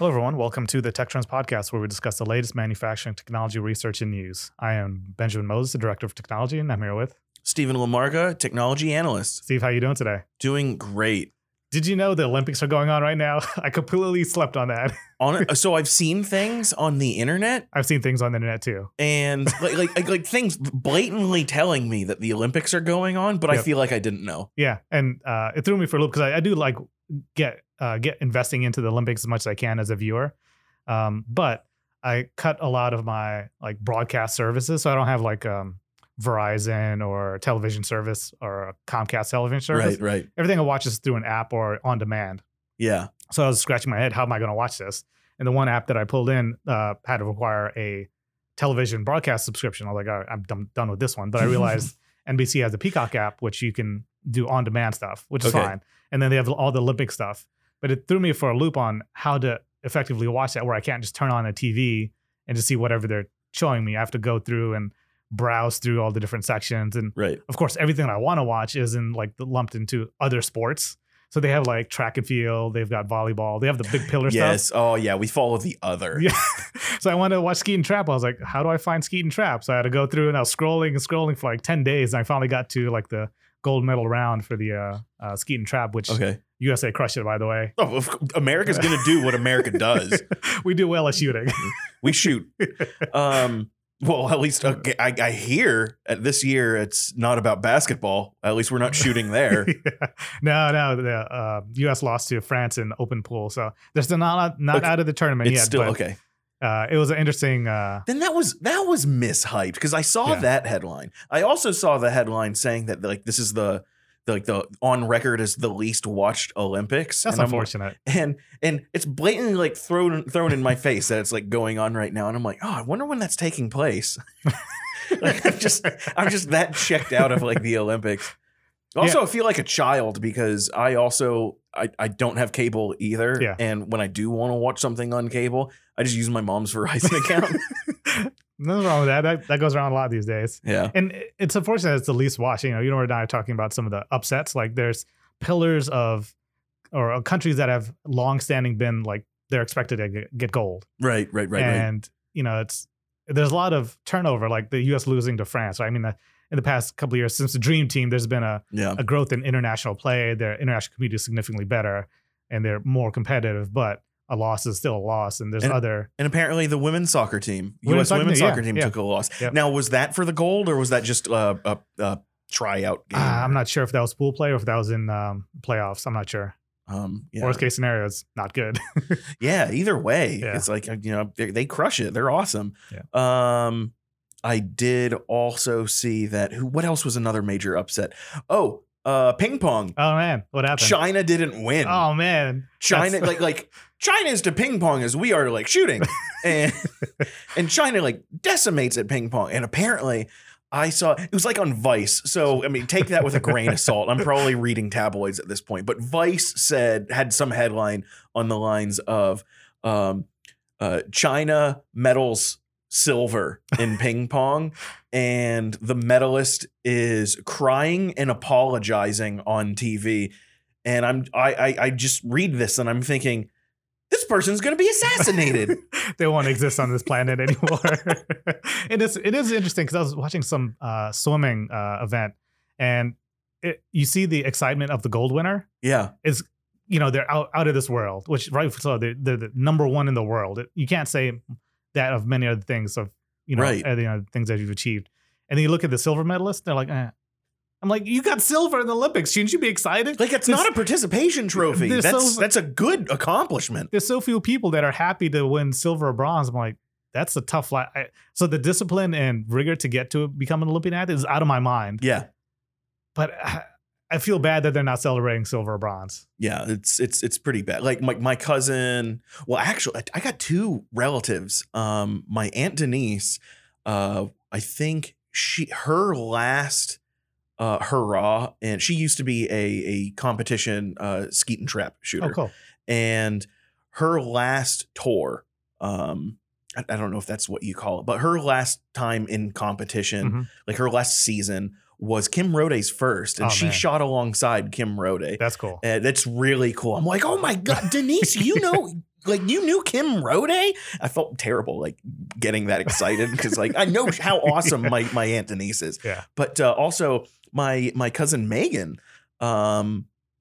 Hello, everyone. Welcome to the Tech Trends Podcast, where we discuss the latest manufacturing technology research and news. I am Benjamin Moses, the Director of Technology, and I'm here with Stephen Lamarga, Technology Analyst. Steve, how are you doing today? Doing great. Did you know the Olympics are going on right now? I completely slept on that. So I've seen things on the internet. I've seen things on the internet, too. And like things blatantly telling me that the Olympics are going on, but I feel like I didn't know. Yeah. And it threw me for a loop because I do like get investing into the Olympics as much as I can as a viewer. But I cut a lot of my broadcast services. So I don't have Verizon or television service or a Comcast television service. Right. Everything I watch is through an app or on demand. Yeah. So I was scratching my head. How am I going to watch this? And the one app that I pulled in had to require a television broadcast subscription. I was like, all right, I'm done with this one. But I realized NBC has the Peacock app, which you can do on demand stuff, which is fine. And then they have all the Olympic stuff. But it threw me for a loop on how to effectively watch that, where I can't just turn on a TV and just see whatever they're showing me. I have to go through and browse through all the different sections. And of course, everything that I want to watch is in lumped into other sports. So they have track and field. They've got volleyball. They have the big pillar stuff. Yes. Oh, yeah. We follow the other. Yeah. So I wanted to watch skeet and trap. I was like, how do I find skeet and trap? So I had to go through and I was scrolling for 10 days. And I finally got to the gold medal round for the skeet and trap, which USA crushed it, by the way. Oh, America's going to do what America does. We do well at shooting. We shoot. Well, at least I hear this year it's not about basketball. At least we're not shooting there. Yeah. No. The U.S. lost to France in open pool, so they're still not out of the tournament yet. Still but, okay. It was an interesting. Then that was mishyped because I saw that headline. I also saw the headline saying that this is the on record as the least watched Olympics. That's unfortunate. And it's blatantly thrown in my face that it's going on right now. And I'm like, oh, I wonder when that's taking place. I'm just that checked out of the Olympics. Also, I feel like a child because I don't have cable either. Yeah. And when I do want to watch something on cable, I just use my mom's Verizon account. Nothing wrong with that. That goes around a lot these days. Yeah. And it's unfortunate it's the least watched. We're not talking about some of the upsets. There's pillars of or countries that have long-standing been they're expected to get gold. Right. And, there's a lot of turnover, the U.S. losing to France. Right? I mean, in the past couple of years since the Dream Team, there's been a growth in international play. Their international community is significantly better and they're more competitive, but a loss is still a loss, and And apparently the women's soccer team, U.S. women's soccer team took a loss. Yep. Now, was that for the gold, or was that just a tryout game? I'm not sure if that was pool play or if that was in playoffs. I'm not sure. Worst case scenario, it's not good. Yeah, either way. Yeah. It's they crush it. They're awesome. Yeah. I did also see that. What else was another major upset? Oh. Ping pong. Oh man, what happened? China didn't win. Oh man, China China is to ping pong as we are to shooting, and China decimates at ping pong. And apparently, I saw it was on Vice. So I mean, take that with a grain of salt. I'm probably reading tabloids at this point, but Vice had some headline on the lines of China medals silver in ping pong, and the medalist is crying and apologizing on TV. And I just read this and I'm thinking, this person's going to be assassinated. They won't exist on this planet anymore. It is interesting because I was watching some swimming event, and you see the excitement of the gold winner. Yeah, it's they're out of this world, which rightfully so. They're the number one in the world. You can't say that of many other things things that you've achieved. And then you look at the silver medalist, they're like, eh. I'm like, you got silver in the Olympics. Shouldn't you be excited? It's not a participation trophy. That's a good accomplishment. There's so few people that are happy to win silver or bronze. I'm like, that's a tough life. So the discipline and rigor to get to become an Olympian athlete is out of my mind. Yeah. But I feel bad that they're not celebrating silver or bronze. Yeah, it's pretty bad. My cousin, well, actually, I got two relatives. My aunt Denise, I think her last hurrah, and she used to be a competition skeet and trap shooter. Oh, cool. And her last tour, I don't know if that's what you call it, but her last time in competition, her last season was Kim Rhode's first, and she shot alongside Kim Rhode. That's cool. That's really cool. I'm like, oh my God, Denise, you know, like you knew Kim Rhode? I felt terrible, like getting that excited because like I know how awesome my Aunt Denise is. Yeah. But also my cousin Megan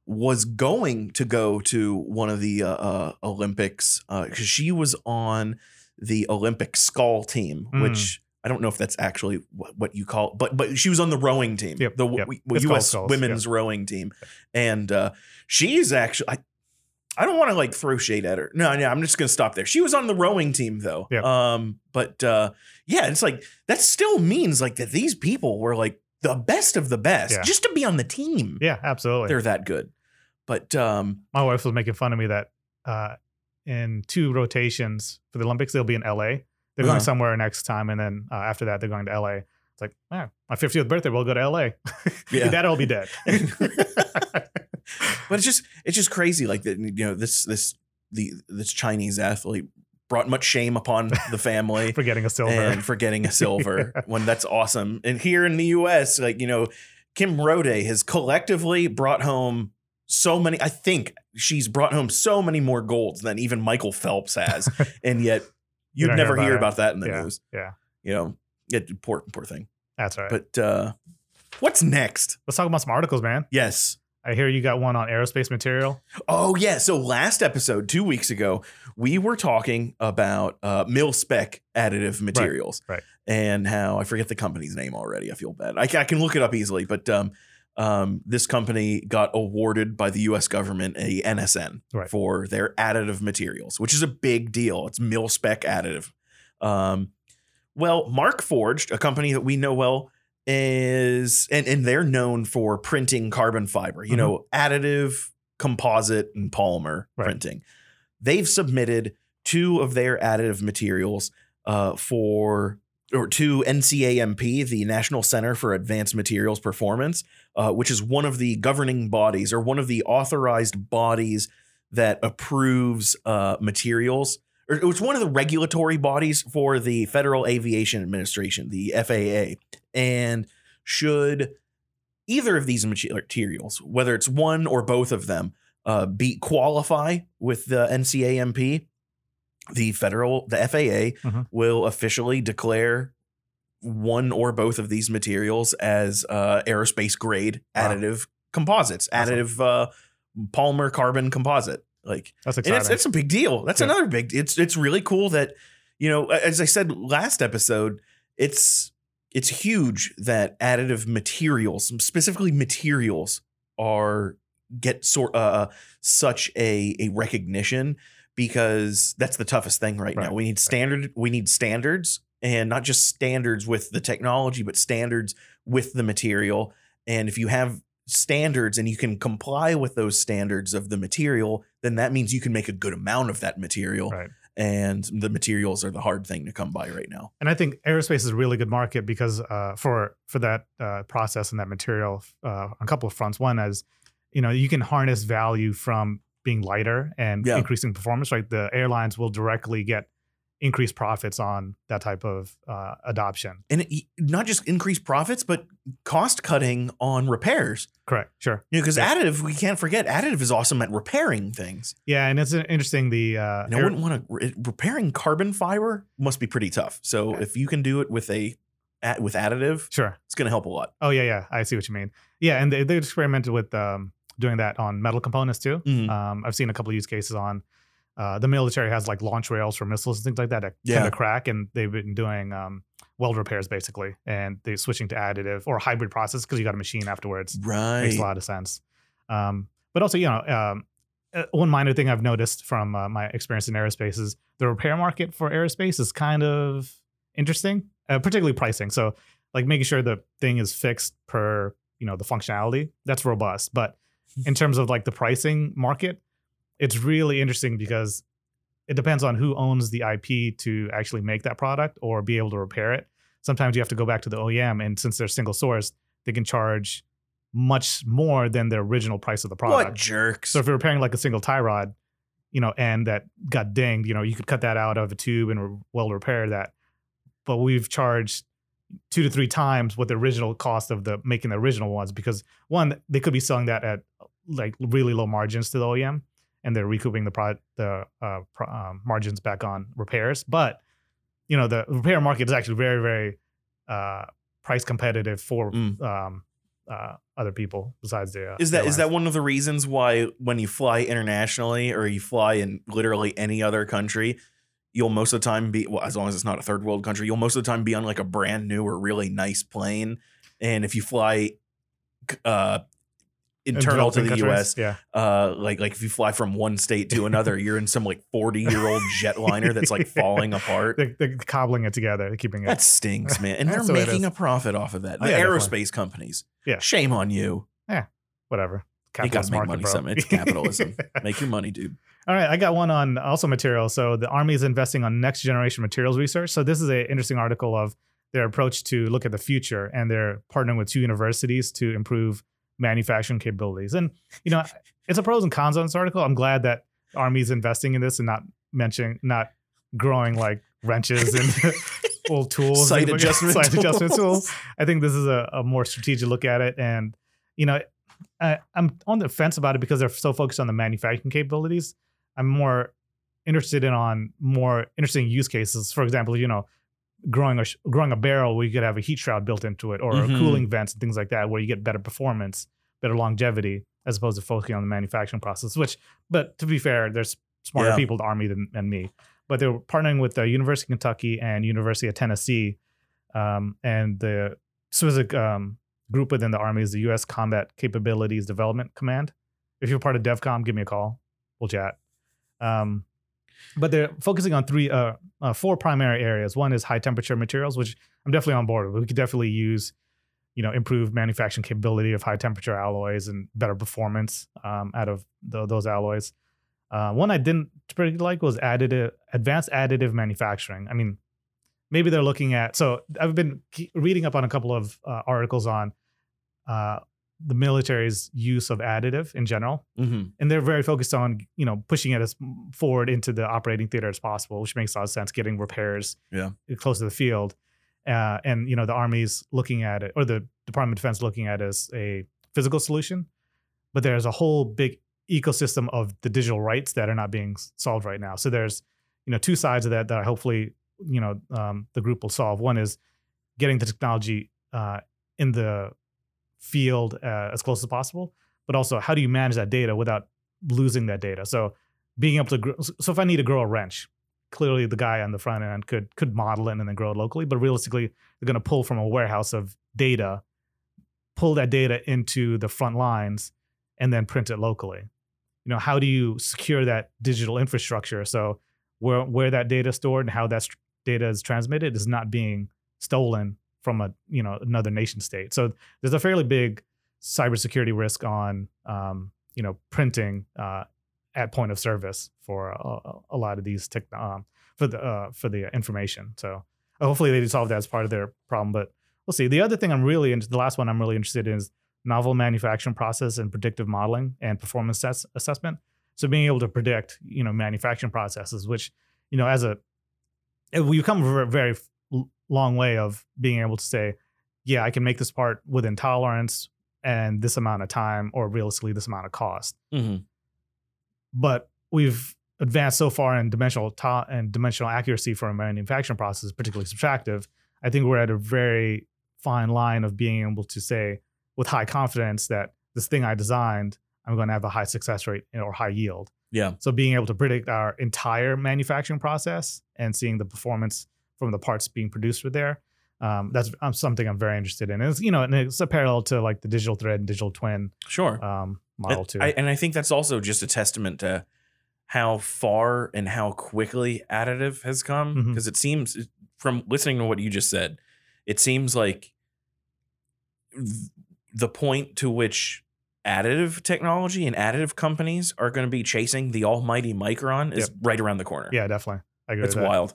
was going to go to one of the Olympics because she was on the Olympic skull team, which I don't know if that's actually what you call, but she was on the rowing team, U.S. women's rowing team, and she's actually. I don't want to like throw shade at her. No, I'm just going to stop there. She was on the rowing team though. Yep. But yeah, it's like that still means like that these people were like the best of the best just to be on the team. Yeah, absolutely. They're that good. But my wife was making fun of me that in 2 rotations for the Olympics, they'll be in L.A. They're going somewhere next time. And then after that, they're going to L.A. It's like, my 50th birthday, we'll go to L.A. Yeah. Your dad will be dead. But it's just crazy. Like that, you know, this Chinese athlete brought much shame upon the family for getting a silver when that's awesome. And here in the U.S., like, you know, Kim Rhode has collectively brought home so many. I think she's brought home so many more golds than even Michael Phelps has. And yet you'd never hear about that in the news. Yeah. You know, poor thing. That's all right. But what's next? Let's talk about some articles, man. Yes. I hear you got one on aerospace material. Oh, yeah. So last episode, 2 weeks ago, we were talking about mil-spec additive materials and how I forget the company's name already. I feel bad. I can look it up easily. But this company got awarded by the U.S. government a NSN for their additive materials, which is a big deal. It's mil-spec additive. Well, Mark Forged, a company that we know well, is and they're known for printing carbon fiber, you know, additive, composite, and polymer printing. They've submitted 2 of their additive materials to NCAMP, the National Center for Advanced Materials Performance, which is one of the governing bodies or one of the authorized bodies that approves materials. It was one of the regulatory bodies for the Federal Aviation Administration, the FAA. And should either of these materials, whether it's one or both of them, qualify with the NCAMP, the FAA will officially declare one or both of these materials as aerospace grade additive composites, additive polymer carbon composite. Like that's exciting. And it's a big deal. That's another big. It's really cool that, you know, as I said last episode, it's huge that additive materials, specifically materials, such a recognition because that's the toughest thing right now. We need standards, and not just standards with the technology, but standards with the material. And if you have standards and you can comply with those standards of the material, then that means you can make a good amount of that material. Right. And the materials are the hard thing to come by right now. And I think aerospace is a really good market because for that process and that material on a couple of fronts. One is, you know, you can harness value from being lighter and increasing performance, right? The airlines will directly get increased profits on that type of adoption. And not just increased profits, but cost cutting on repairs. Correct. Sure. Because additive, we can't forget, additive is awesome at repairing things. Yeah. And it's interesting. I wouldn't want to repairing carbon fiber must be pretty tough. So if you can do it with additive, it's going to help a lot. Oh, yeah. Yeah. I see what you mean. Yeah. And they experimented with doing that on metal components too. Mm-hmm. I've seen a couple of use cases on the military has like launch rails for missiles and things like that kind of crack, and they've been doing weld repairs basically, and they're switching to additive or hybrid process because you got a machine afterwards. Right, makes a lot of sense. But also, you know, one minor thing I've noticed from my experience in aerospace is the repair market for aerospace is kind of interesting, particularly pricing. So, like making sure the thing is fixed per, you know, the functionality, that's robust. But in terms of like the pricing market, it's really interesting because it depends on who owns the IP to actually make that product or be able to repair it. Sometimes you have to go back to the OEM, and since they're single source, they can charge much more than the original price of the product. What jerks. So if you're repairing like a single tie rod, you know, and that got dinged, you know, you could cut that out of a tube and weld repair that. But we've charged 2 to 3 times what the original cost of the making the original ones, because one, they could be selling that at like really low margins to the OEM, and they're recouping the margins back on repairs. But you know, the repair market is actually very, very price competitive for other people besides the airlines. Is that one of the reasons why when you fly internationally or you fly in literally any other country, you'll most of the time be, well, as long as it's not a third world country, you'll most of the time be on like a brand new or really nice plane. And if you fly internal to the US, yeah. like if you fly from one state to another, you're in some like 40-year-old jetliner that's like falling apart. They're cobbling it together. They're keeping it. That stings, man. And they're making a profit off of that. The aerospace companies. Yeah. Shame on you. Yeah. Whatever. Capitalist market, money, bro. It's capitalism. Make your money, dude. All right, I got one on also materials. So the Army is investing on next generation materials research. So this is an interesting article of their approach to look at the future, and they're partnering with 2 universities to improve manufacturing capabilities. And, you know, it's a pros and cons on this article. I'm glad that the Army is investing in this and not growing like wrenches and old tools. Site adjustment tools. I think this is a more strategic look at it. And, you know, I'm on the fence about it because they're so focused on the manufacturing capabilities. I'm more interested in more interesting use cases. For example, you know, growing a barrel where you could have a heat shroud built into it, or cooling vents and things like that, where you get better performance, better longevity, as opposed to focusing on the manufacturing process. But to be fair, there's smarter people in the Army than me. But they're partnering with the University of Kentucky and University of Tennessee, and the specific group within the Army is the US Combat Capabilities Development Command. If you're part of DevCom, give me a call. We'll chat. But they're focusing on 4 primary areas. One is high temperature materials, which I'm definitely on board with. We could definitely use, you know, improved manufacturing capability of high temperature alloys and better performance out of those alloys. One I didn't particularly like was advanced additive manufacturing. I mean, maybe they're looking at. So I've been reading up on a couple of articles on the military's use of additive in general. And they're very focused on, you know, pushing it as forward into the operating theater as possible, which makes a lot of sense, getting repairs close to the field. And, you know, the Army's looking at it, or the Department of Defense looking at it as a physical solution. But there's a whole big ecosystem of the digital rights that are not being solved right now. So there's, you know, 2 sides of that hopefully, you know, the group will solve. One is getting the technology in the field as close as possible, but also how do you manage that data without losing that data? So being able to so if I need to grow a wrench, clearly the guy on the front end could model it and then grow it locally, but realistically they're going to pull from a warehouse of data, pull that data into the front lines, and then print it locally. You know, how do you secure that digital infrastructure so where that data is stored and how that data is transmitted is not being stolen from a, you know, another nation state. So there's a fairly big cybersecurity risk on, you know, printing at point of service for a lot of these for the information. So hopefully they solve that as part of their problem, but we'll see. The other thing the last one I'm really interested in is novel manufacturing process and predictive modeling and performance assessment. So being able to predict, you know, manufacturing processes, which, you know, we've come a very long way of being able to say, yeah, I can make this part within tolerance and this amount of time, or realistically this amount of cost. But we've advanced so far in dimensional accuracy for a manufacturing process, particularly subtractive. I think we're at a very fine line of being able to say with high confidence that this thing I designed, I'm going to have a high success rate or high yield. Yeah. So being able to predict our entire manufacturing process and seeing the performance from the parts being produced with there. That's something I'm very interested in. And it's, you know, and it's a parallel to like the digital thread and digital twin model too. And I think that's also just a testament to how far and how quickly additive has come. Because it seems, from listening to what you just said, it seems like the point to which additive technology and additive companies are going to be chasing the almighty micron is right around the corner. Yeah, definitely. I agree. It's wild.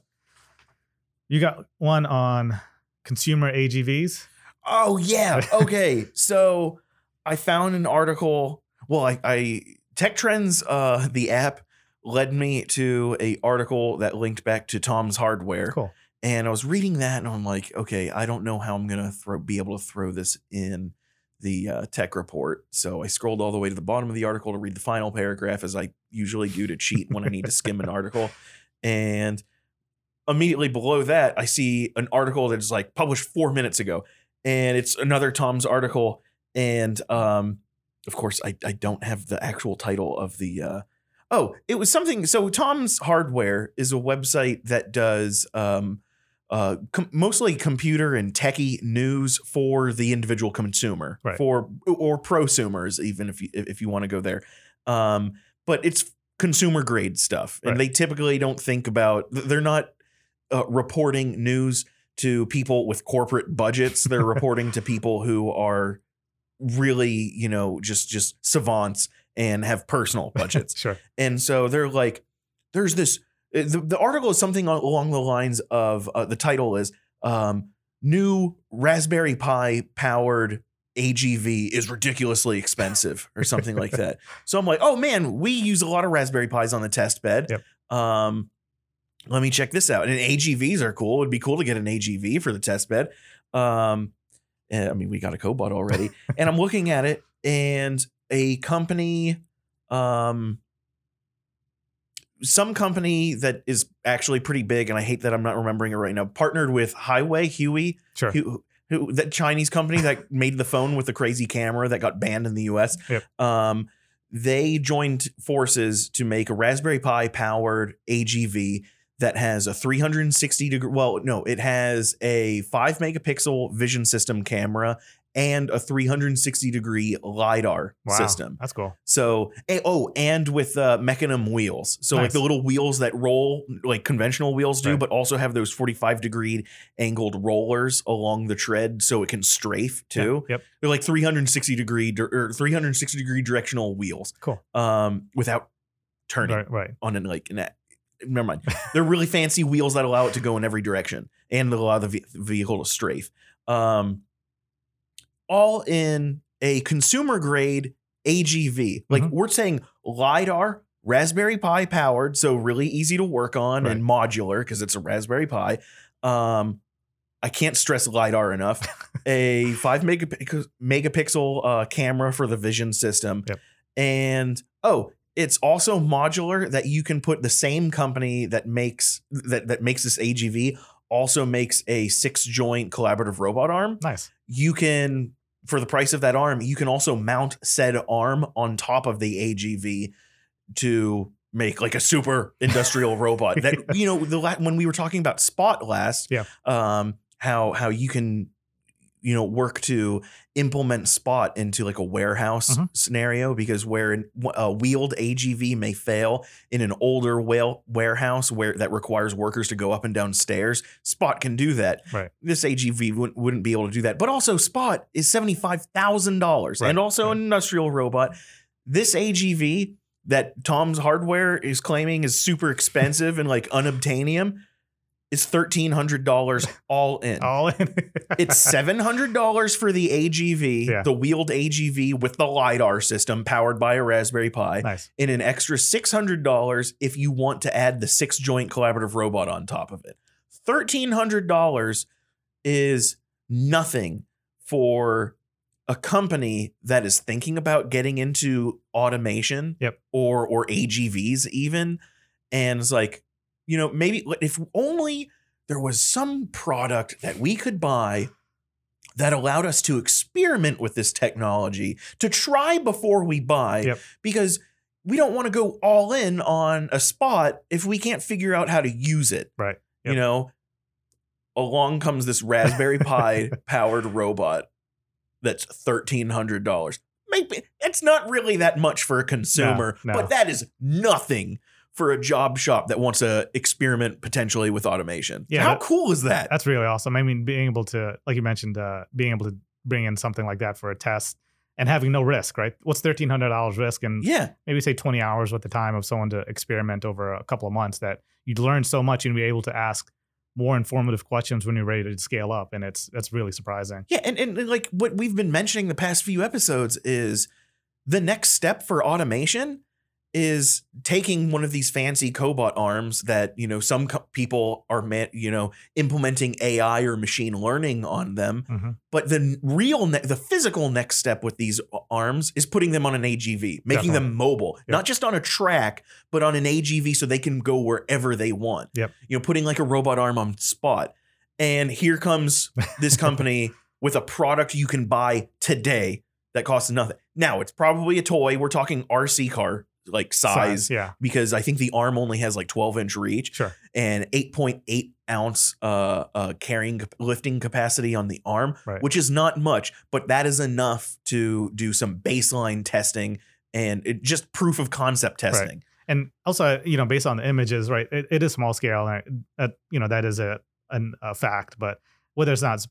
You got one on consumer AGVs? Oh, yeah. Okay. So I found an article. Well, I Tech Trends, the app, led me to an article that linked back to Tom's Hardware. Cool. And I was reading that and I'm like, okay, I don't know how I'm going to be able to throw this in the tech report. So I scrolled all the way to the bottom of the article to read the final paragraph, as I usually do to cheat when I need to skim an article. And immediately below that, I see an article that's like published 4 minutes ago, and it's another Tom's article. And of course, I don't have the actual title of the it was something. So Tom's Hardware is a website that does mostly computer and techie news for the individual consumer, right, or prosumers, even if you want to go there. But it's consumer grade stuff, and They typically don't think about. They're not reporting news to people with corporate budgets. They're reporting to people who are really, just savants and have personal budgets. Sure. And so they're like, there's this. The article is something along the lines of the title is new Raspberry Pi powered AGV is ridiculously expensive, or something like that. So I'm like, oh, man, we use a lot of Raspberry Pis on the test bed. Yep. Let me check this out. And AGVs are cool. It'd be cool to get an AGV for the test bed. We got a cobot already. And I'm looking at it, and a company some company that is actually pretty big, and I hate that I'm not remembering it right now, partnered with Huawei, sure, who that Chinese company that made the phone with the crazy camera that got banned in the US. Yep. They joined forces to make a Raspberry Pi powered AGV that has a 360 degree. Well, no, it has a 5 megapixel vision system camera and a 360 degree LiDAR system. That's cool. So, and with Mecanum wheels. So nice. Like the little wheels that roll like conventional wheels do, right, but also have those 45 degree angled rollers along the tread so it can strafe too. Yep. They're like 360 degree directional wheels. Cool. Without turning on never mind. They're really fancy wheels that allow it to go in every direction and allow the vehicle to strafe. All in a consumer grade AGV. Like, mm-hmm, we're saying LiDAR, Raspberry Pi powered, so really easy to work on, right, and modular because it's a Raspberry Pi. I can't stress LiDAR enough. A 5 megapixel camera for the vision system. Yep. And it's also modular, that you can put the same company that makes this AGV also makes a 6-joint collaborative robot arm. Nice. You can, for the price of that arm, you can also mount said arm on top of the AGV to make like a super industrial robot that, when we were talking about Spot last, how you can, work to implement Spot into like a warehouse, mm-hmm, scenario, because where a wheeled AGV may fail in an older warehouse where that requires workers to go up and down stairs, Spot can do that. Right. This AGV wouldn't be able to do that. But also Spot is $75,000, and also an industrial robot. This AGV that Tom's Hardware is claiming is super expensive and like unobtainium, it's $1,300 all in. All in. It's $700 for the AGV, the wheeled AGV with the LiDAR system powered by a Raspberry Pi. Nice. And an extra $600 if you want to add the 6-joint collaborative robot on top of it. $1,300 is nothing for a company that is thinking about getting into automation, or AGVs even. And it's like, maybe if only there was some product that we could buy that allowed us to experiment with this technology, to try before we buy, because we don't want to go all in on a Spot if we can't figure out how to use it. Right. Yep. Along comes this Raspberry Pi powered robot that's $1,300. Maybe it's not really that much for a consumer, but that is nothing for a job shop that wants to experiment potentially with automation. Yeah, how cool is that? That's really awesome. I mean, being able to, like you mentioned, bring in something like that for a test and having no risk, right? What's $1,300 risk? And maybe say 20 hours with the time of someone to experiment over a couple of months, that you'd learn so much and be able to ask more informative questions when you're ready to scale up. And that's really surprising. Yeah, and like what we've been mentioning the past few episodes is the next step for automation is taking one of these fancy cobot arms that, you know, some people are, implementing AI or machine learning on them. Mm-hmm. But the real, the physical next step with these arms is putting them on an AGV, making them mobile, not just on a track, but on an AGV so they can go wherever they want. Yep. You know, putting like a robot arm on Spot. And here comes this company with a product you can buy today that costs nothing. Now, it's probably a toy. We're talking RC car. Like size, because I think the arm only has like 12-inch reach and 8.8 ounce carrying lifting capacity on the arm, which is not much, but that is enough to do some baseline testing and just proof of concept testing. Right. And also, you know, based on the images, it is small scale, and that is a fact, but whether it's not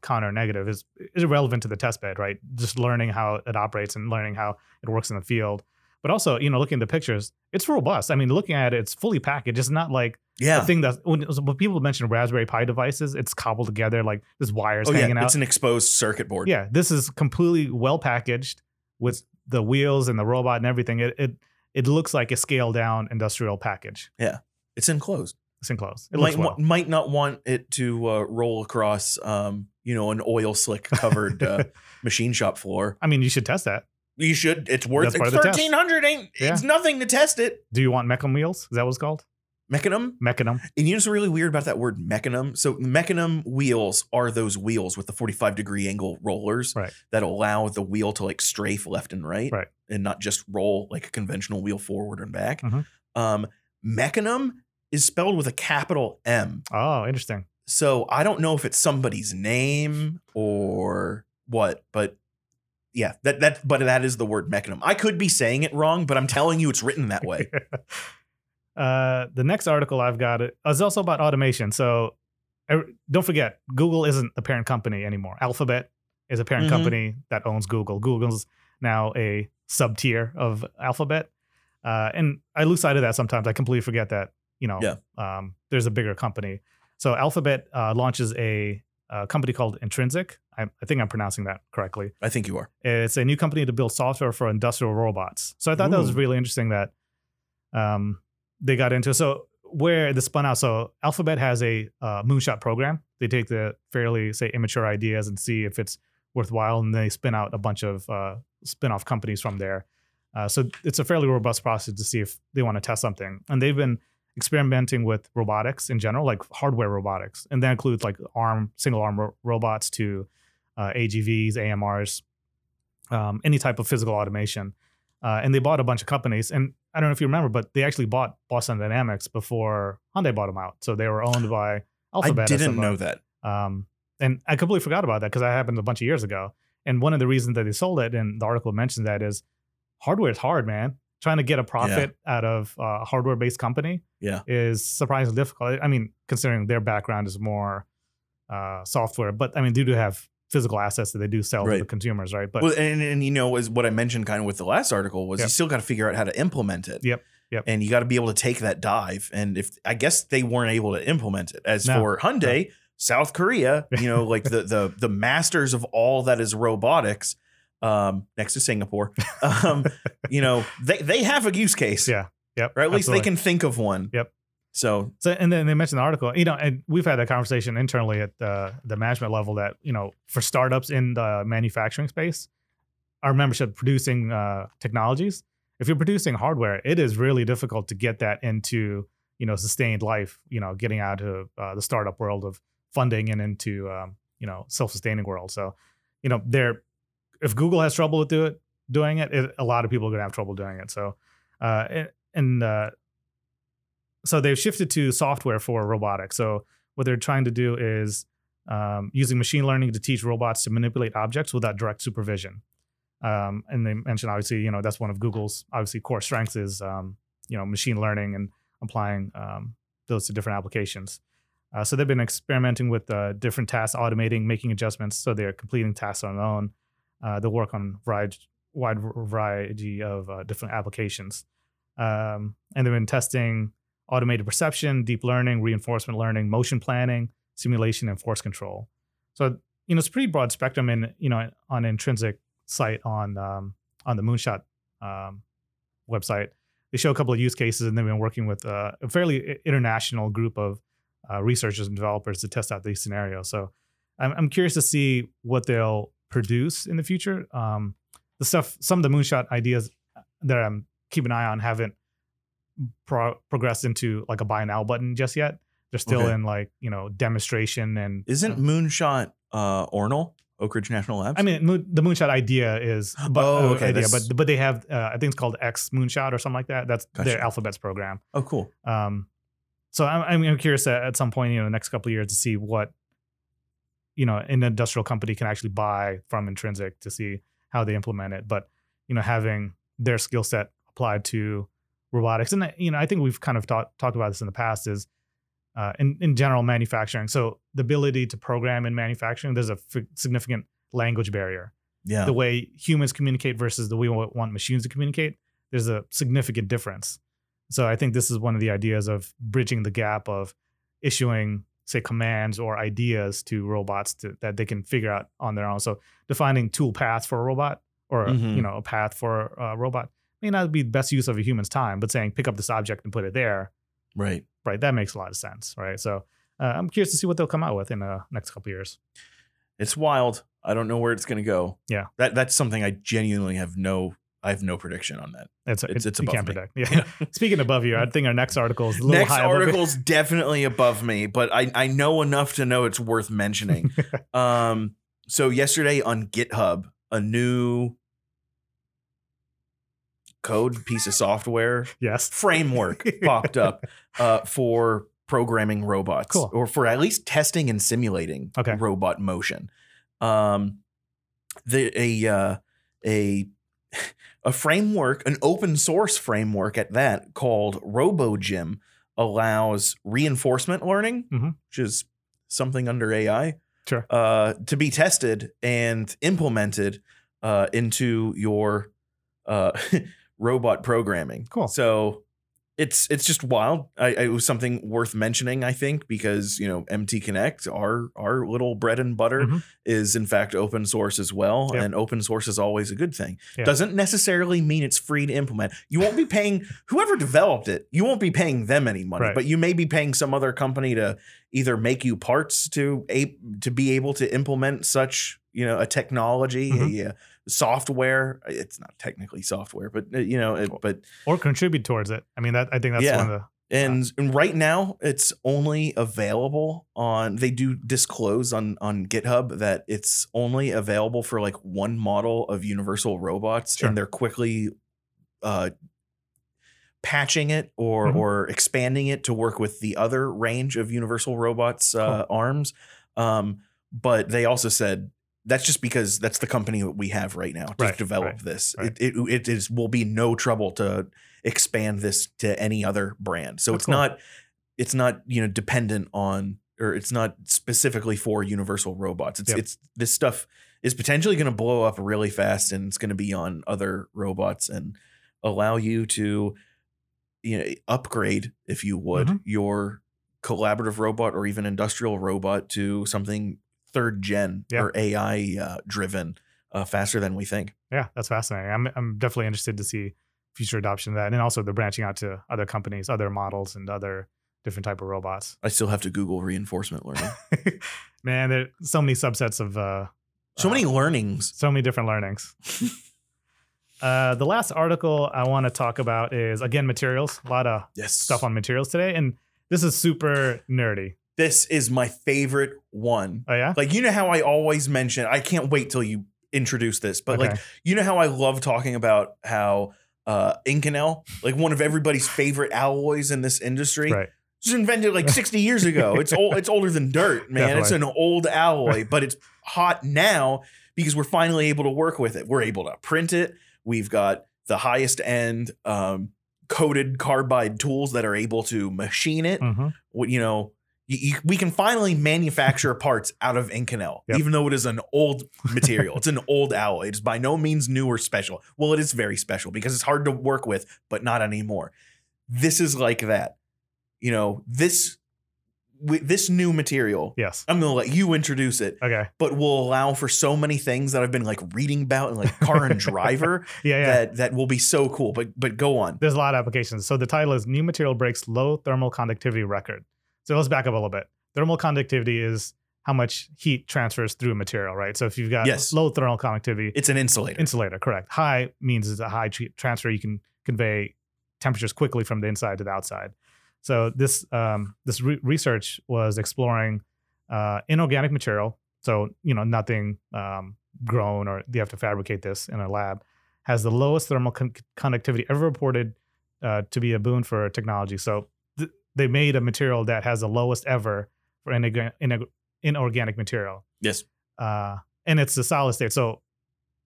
con or negative is irrelevant to the test bed, right? Just learning how it operates and learning how it works in the field. But also, looking at the pictures, it's robust. I mean, looking at it, it's fully packaged. It's not like the thing that when people mention Raspberry Pi devices, it's cobbled together like there's wires hanging out. It's an exposed circuit board. Yeah, this is completely well packaged with the wheels and the robot and everything. It looks like a scaled down industrial package. Yeah, it's enclosed. It might not want it to roll across, an oil slick covered machine shop floor. I mean, you should test that. You should. It's worth it. $1,300 ain't. Yeah. It's nothing to test it. Do you want Mecanum wheels? Is that what it's called? Mecanum. And what's really weird about that word Mecanum? So Mecanum wheels are those wheels with the 45-degree angle rollers that allow the wheel to like strafe left and right, and not just roll like a conventional wheel forward and back. Mm-hmm. Mecanum is spelled with a capital M. Oh, interesting. So I don't know if it's somebody's name or what, but. Yeah, that is the word Mecanum. I could be saying it wrong, but I'm telling you it's written that way. The next article I've got is also about automation. So don't forget, Google isn't the parent company anymore. Alphabet is a parent company that owns Google. Google's now a sub-tier of Alphabet. And I lose sight of that sometimes. I completely forget that, there's a bigger company. So Alphabet launches a company called Intrinsic. I think I'm pronouncing that correctly. I think you are. It's a new company to build software for industrial robots. So I thought that was really interesting that they got into it. So where this spun out. So Alphabet has a moonshot program. They take the fairly, say, immature ideas and see if it's worthwhile, and they spin out a bunch of spin-off companies from there. So it's a fairly robust process to see if they want to test something. And they've been experimenting with robotics in general, like hardware robotics. And that includes like single arm robots to AGVs, AMRs, any type of physical automation. And they bought a bunch of companies. And I don't know if you remember, but they actually bought Boston Dynamics before Hyundai bought them out. So they were owned by Alphabet. I didn't know that. And I completely forgot about that because that happened a bunch of years ago. And one of the reasons that they sold it, and the article mentioned that, is hardware is hard, man. Trying to get a profit out of a hardware-based company is surprisingly difficult. I mean, considering their background is more software, but I mean, they do have physical assets that they do sell to the consumers, right? But is what I mentioned kind of with the last article was you still got to figure out how to implement it. Yep. And you got to be able to take that dive. And if I guess they weren't able to implement it. For Hyundai, South Korea, like the masters of all that is robotics. Next to Singapore, they have a use case. Yeah. Yep. Or at least they can think of one. Yep. So, and then they mentioned the article, and we've had that conversation internally at the management level that, for startups in the manufacturing space, our membership producing technologies, if you're producing hardware, it is really difficult to get that into, sustained life, getting out of the startup world of funding and into, self-sustaining world. So, if Google has trouble with doing it, a lot of people are going to have trouble doing it. So, so they've shifted to software for robotics. So what they're trying to do is using machine learning to teach robots to manipulate objects without direct supervision. And they mentioned, obviously, that's one of Google's obviously core strengths is, machine learning and applying those to different applications. So they've been experimenting with different tasks, automating, making adjustments. So they're completing tasks on their own. They'll work on wide variety of different applications. And they've been testing automated perception, deep learning, reinforcement learning, motion planning, simulation, and force control. So, it's a pretty broad spectrum in, on Intrinsic site on the Moonshot website. they show a couple of use cases, and they've been working with a fairly international group of researchers and developers to test out these scenarios. So I'm curious to see what they'll produce in the future. The stuff, some of the moonshot ideas that I'm keeping an eye on haven't progressed into like a buy now button just yet. They're still in like, you know, demonstration and. Isn't moonshot Ornal? Oak Ridge National Labs? I mean, the moonshot idea is, but they have, I think it's called X Moonshot or something like that. That's their Alphabet's program. Oh, cool. So I'm curious at some point, you know, the next couple of years to see what, you know, an industrial company can actually buy from Intrinsic to see how they implement it. But, you know, having their skill set applied to robotics. And, you know, I think we've kind of talked about this in the past is, in general manufacturing. So the ability to program in manufacturing, there's a significant language barrier. Yeah. The way humans communicate versus the way we want machines to communicate, there's a significant difference. So I think this is one of the ideas of bridging the gap of issuing, say, commands or ideas to robots that they can figure out on their own. So defining tool paths for a robot or, you know, a path for a robot may not be the best use of a human's time, but saying pick up this object and put it there. Right. That makes a lot of sense. Right. So I'm curious to see what they'll come out with in the next couple of years. It's wild. I don't know where it's going to go. Yeah. That's something I genuinely have no prediction on that. It's above me. Can't predict. Yeah. Speaking above you, I think our next article is a little high. Next article's definitely above me, but I know enough to know it's worth mentioning. So yesterday on GitHub, a new code piece of software framework popped up for programming robots or for at least testing and simulating robot motion. A framework, an open source framework at that called RoboGym allows reinforcement learning, which is something under AI, to be tested and implemented into your robot programming. Cool. So it's just wild. It was something worth mentioning, I think, because, you know, MTConnect, our little bread and butter, is in fact open source as well. Yep. And open source is always a good thing. Yep. Doesn't necessarily mean it's free to implement. You won't be paying whoever developed it. You won't be paying them any money, but you may be paying some other company to either make you parts to be able to implement such, you know, a technology, software. It's not technically software, but you know, or contribute towards it. I mean, I think that's one of the. And right now it's only available on, they do disclose on GitHub that it's only available for like one model of Universal Robots, and they're quickly patching it or expanding it to work with the other range of Universal Robots arms. But they also said, that's just because that's the company that we have right now to develop this. Right. It will be no trouble to expand this to any other brand. So it's not, you know, dependent on, or it's not specifically for Universal Robots. It's this stuff is potentially going to blow up really fast, and it's going to be on other robots and allow you to, you know, upgrade, if you would, your collaborative robot or even industrial robot to something third gen or AI driven faster than we think. Yeah, that's fascinating. I'm definitely interested to see future adoption of that. And also they're branching out to other companies, other models, and other different type of robots. I still have to Google reinforcement learning. Man, there's so many subsets of... so many learnings. So many different learnings. The last article I want to talk about is, again, materials. A lot of stuff on materials today. And this is super nerdy. This is my favorite one. Oh, yeah? Like, you know how I always mention, I can't wait till you introduce this, but like, you know how I love talking about how Inconel, like one of everybody's favorite alloys in this industry, was invented like 60 years ago. It's old. It's older than dirt, man. Definitely. It's an old alloy, but it's hot now because we're finally able to work with it. We're able to print it. We've got the highest end coated carbide tools that are able to machine it. You know, we can finally manufacture parts out of Inconel, even though it is an old material. It's an old alloy. It's by no means new or special. Well, it is very special because it's hard to work with, but not anymore. This is like that. You know, this this new material, yes, I'm going to let you introduce it. Okay. But we'll allow for so many things that I've been like reading about and like Car and Driver that will be so cool. But go on. There's a lot of applications. So the title is New Material Breaks Low Thermal Conductivity Record. So let's back up a little bit. Thermal conductivity is how much heat transfers through a material, right? So if you've got low thermal conductivity, it's an insulator. Insulator, correct. High means it's a high transfer. You can convey temperatures quickly from the inside to the outside. So this research was exploring inorganic material. So, you know, nothing grown, or you have to fabricate this in a lab, has the lowest thermal conductivity ever reported to be a boon for technology. So they made a material that has the lowest ever for inorganic material. Yes. And it's a solid state. So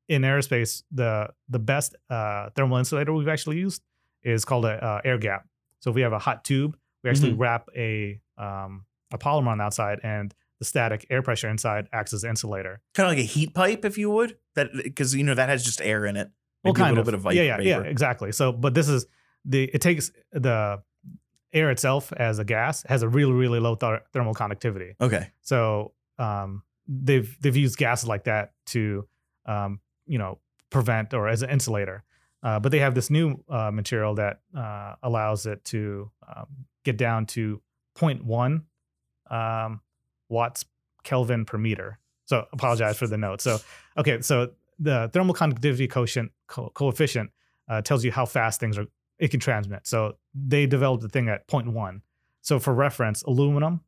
in aerospace, the best thermal insulator we've actually used is called an air gap. So if we have a hot tube, we actually wrap a polymer on the outside, and the static air pressure inside acts as insulator. Kind of like a heat pipe, if you would, because you know that has just air in it. Maybe a little bit of vapor. Exactly. So, but this is it takes the air itself as a gas, has a really, really low thermal conductivity. Okay. So they've used gases like that to prevent, or as an insulator. But they have this new material that allows it to get down to 0.1 watts Kelvin per meter. So apologize for the note. So, okay. So the thermal conductivity coefficient tells you how fast things it can transmit. So they developed the thing at 0.1. So for reference, aluminum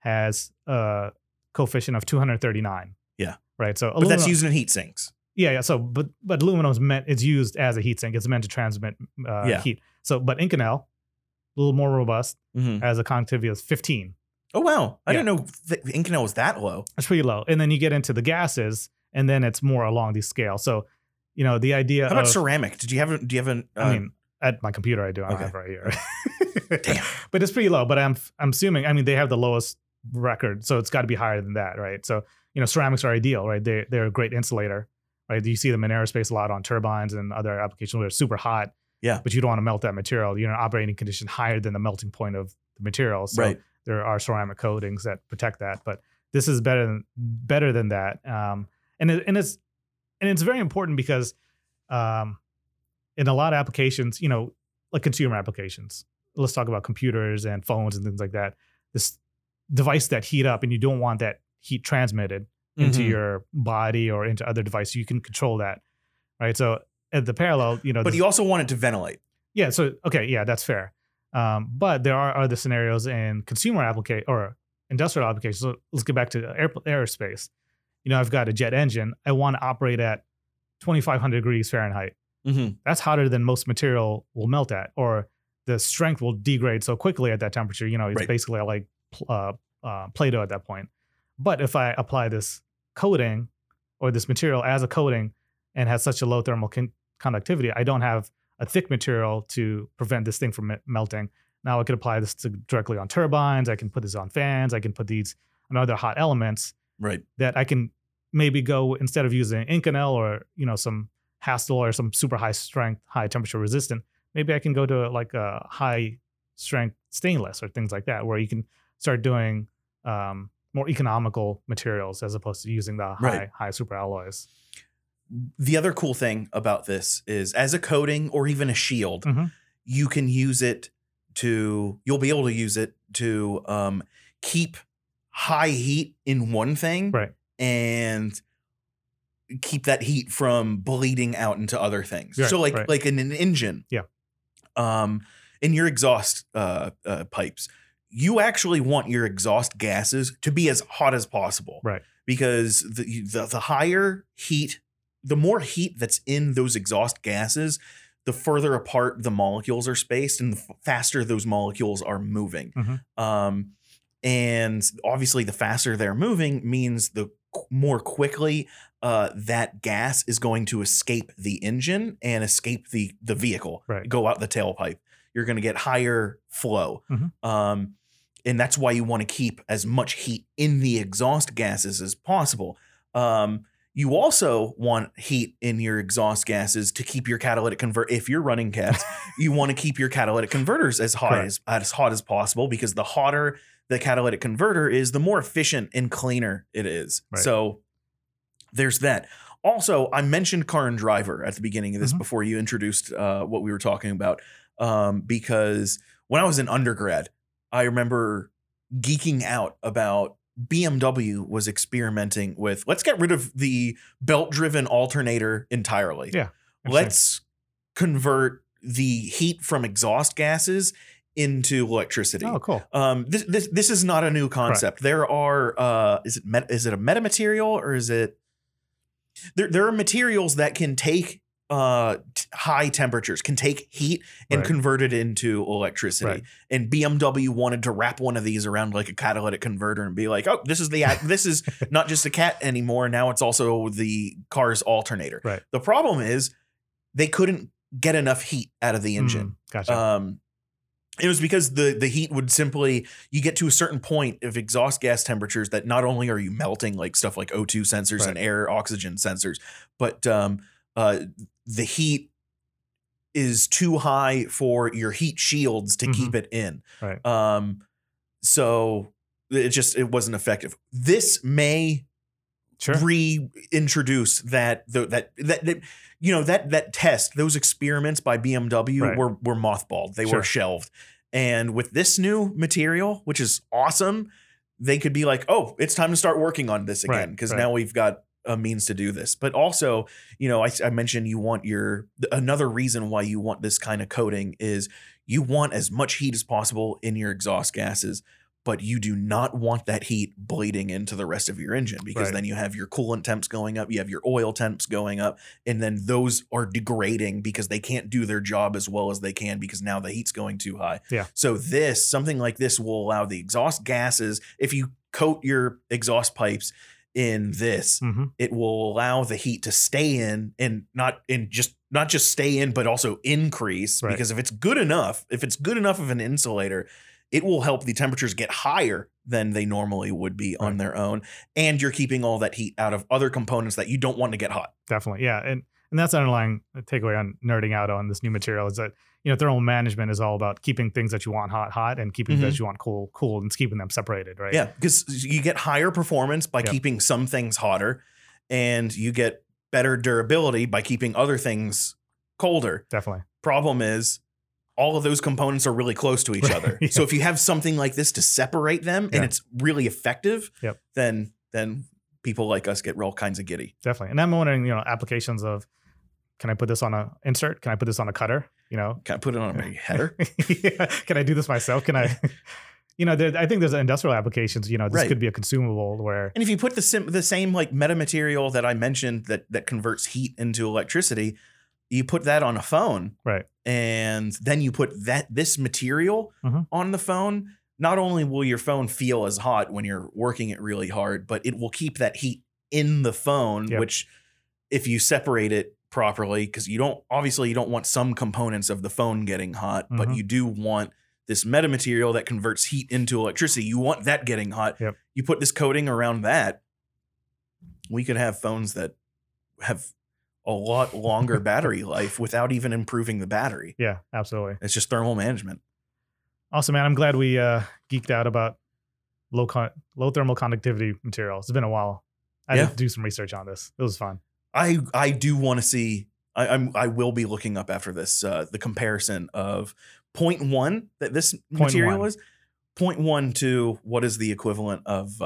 has a coefficient of 239. Yeah. Right. So aluminum, but that's used in heat sinks. Yeah. So, but aluminum is used as a heat sink. It's meant to transmit heat. So, but Inconel, a little more robust, has a conductivity of 15. Oh wow! I didn't know Inconel was that low. It's pretty low. And then you get into the gases, and then it's more along these scales. So, you know, the idea. How about ceramic? Do you have an? I mean, at my computer, I do. I don't have it right here. Damn. But it's pretty low. But I'm assuming. I mean, they have the lowest record, so it's got to be higher than that, right? So, you know, ceramics are ideal, right? They're a great insulator. Right, you see them in aerospace a lot on turbines and other applications where it's super hot. Yeah, but you don't want to melt that material. You're in an operating condition higher than the melting point of the material. So there are ceramic coatings that protect that. But this is better than that. And it's very important because in a lot of applications, you know, like consumer applications. Let's talk about computers and phones and things like that. This device that heat up, and you don't want that heat transmitted into your body or into other devices. You can control that, right? So at the parallel, you know, but you also want it to ventilate. Yeah. So, okay. Yeah, that's fair. But there are other scenarios in consumer application or industrial applications. So let's get back to aerospace. You know, I've got a jet engine. I want to operate at 2,500 degrees Fahrenheit. That's hotter than most material will melt at, or the strength will degrade so quickly at that temperature. You know, it's basically like Play-Doh at that point. But if I apply this coating or this material as a coating and has such a low thermal conductivity, I don't have a thick material to prevent this thing from melting. Now I could apply this directly on turbines. I can put this on fans. I can put these on other hot elements that I can maybe go, instead of using Inconel or, you know, some Hastelloy or some super high strength, high temperature resistant, maybe I can go to like a high strength stainless or things like that, where you can start doing more economical materials as opposed to using the high super alloys. The other cool thing about this is, as a coating or even a shield, you can use it to, you'll be able to use it to keep high heat in one thing and keep that heat from bleeding out into other things. Right, so like in an engine, in your exhaust pipes, you actually want your exhaust gases to be as hot as possible, right? Because the higher heat, the more heat that's in those exhaust gases, the further apart the molecules are spaced and the faster those molecules are moving. And obviously the faster they're moving means the more quickly that gas is going to escape the engine and escape the vehicle, go out the tailpipe. You're going to get higher flow. And that's why you want to keep as much heat in the exhaust gases as possible. You also want heat in your exhaust gases to keep your catalytic convert. If you're running cats, you want to keep your catalytic converters as hot as possible, because the hotter the catalytic converter is, the more efficient and cleaner it is. Right. So there's that. Also, I mentioned car and driver at the beginning of this before you introduced what we were talking about, because when I was in undergrad, I remember geeking out about BMW was experimenting with, let's get rid of the belt-driven alternator entirely. Yeah, let's convert the heat from exhaust gases into electricity. Oh, cool. This is not a new concept. Right. There are is it a metamaterial, or is it there are materials that can take high temperatures, can take heat and convert it into electricity. Right. And BMW wanted to wrap one of these around like a catalytic converter and be like, oh, this is not just a cat anymore. Now it's also the car's alternator. Right. The problem is they couldn't get enough heat out of the engine. Gotcha. It was because the heat would simply, you get to a certain point of exhaust gas temperatures that not only are you melting like stuff like O2 sensors and air oxygen sensors, but the heat is too high for your heat shields to keep it in. Right. So it wasn't effective. This may reintroduce that test. Those experiments by BMW were mothballed. They were shelved. And with this new material, which is awesome, they could be like, oh, it's time to start working on this again, because now we've got a means to do this. But also, you know, I mentioned you want another reason why you want this kind of coating is you want as much heat as possible in your exhaust gases, but you do not want that heat bleeding into the rest of your engine, because then you have your coolant temps going up, you have your oil temps going up, and then those are degrading because they can't do their job as well as they can because now the heat's going too high. Yeah. So something like this will allow the exhaust gases, if you coat your exhaust pipes in this, it will allow the heat to stay in and not just stay in, but also increase, because if it's good enough of an insulator, it will help the temperatures get higher than they normally would be on their own. And you're keeping all that heat out of other components that you don't want to get hot. Definitely. Yeah. And that's the underlying takeaway on nerding out on this new material, is that, you know, thermal management is all about keeping things that you want hot and keeping things you want cool and keeping them separated. Right. Yeah. Because you get higher performance by keeping some things hotter, and you get better durability by keeping other things colder. Definitely. Problem is, all of those components are really close to each other. So if you have something like this to separate them and it's really effective, then people like us get all kinds of giddy. Definitely. And I'm wondering, you know, applications of, can I put this on a insert? Can I put this on a cutter? You know, can I put it on a header? Can I do this myself? Can I, you know, I think there's industrial applications, you know, this could be a consumable where. And if you put the same like metamaterial that I mentioned that converts heat into electricity, you put that on a phone, and then you put this material on the phone. Not only will your phone feel as hot when you're working it really hard, but it will keep that heat in the phone, which if you separate it properly, because you don't want some components of the phone getting hot, but you do want this metamaterial that converts heat into electricity. You want that getting hot. Yep. You put this coating around that. We could have phones that have a lot longer battery life without even improving the battery. Yeah, absolutely. It's just thermal management. Awesome, man. I'm glad we geeked out about low thermal conductivity materials. It's been a while. I had to do some research on this. It was fun. I do want to see. I will be looking up after this the comparison of 0.1 that this material is 0.1 to what is the equivalent of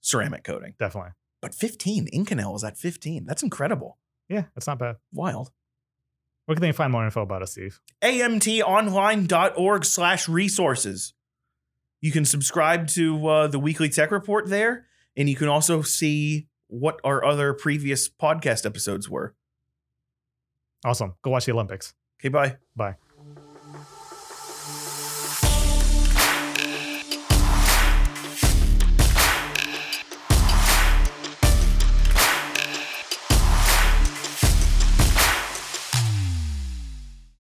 ceramic coating. Definitely. But 15 Inconel is at 15. That's incredible. Yeah, that's not bad. Wild. Where can they find more info about us, Steve? amtonline.org/resources. You can subscribe to the weekly tech report there, and you can also see what our other previous podcast episodes were. Awesome. Go watch the Olympics. Okay, bye. Bye.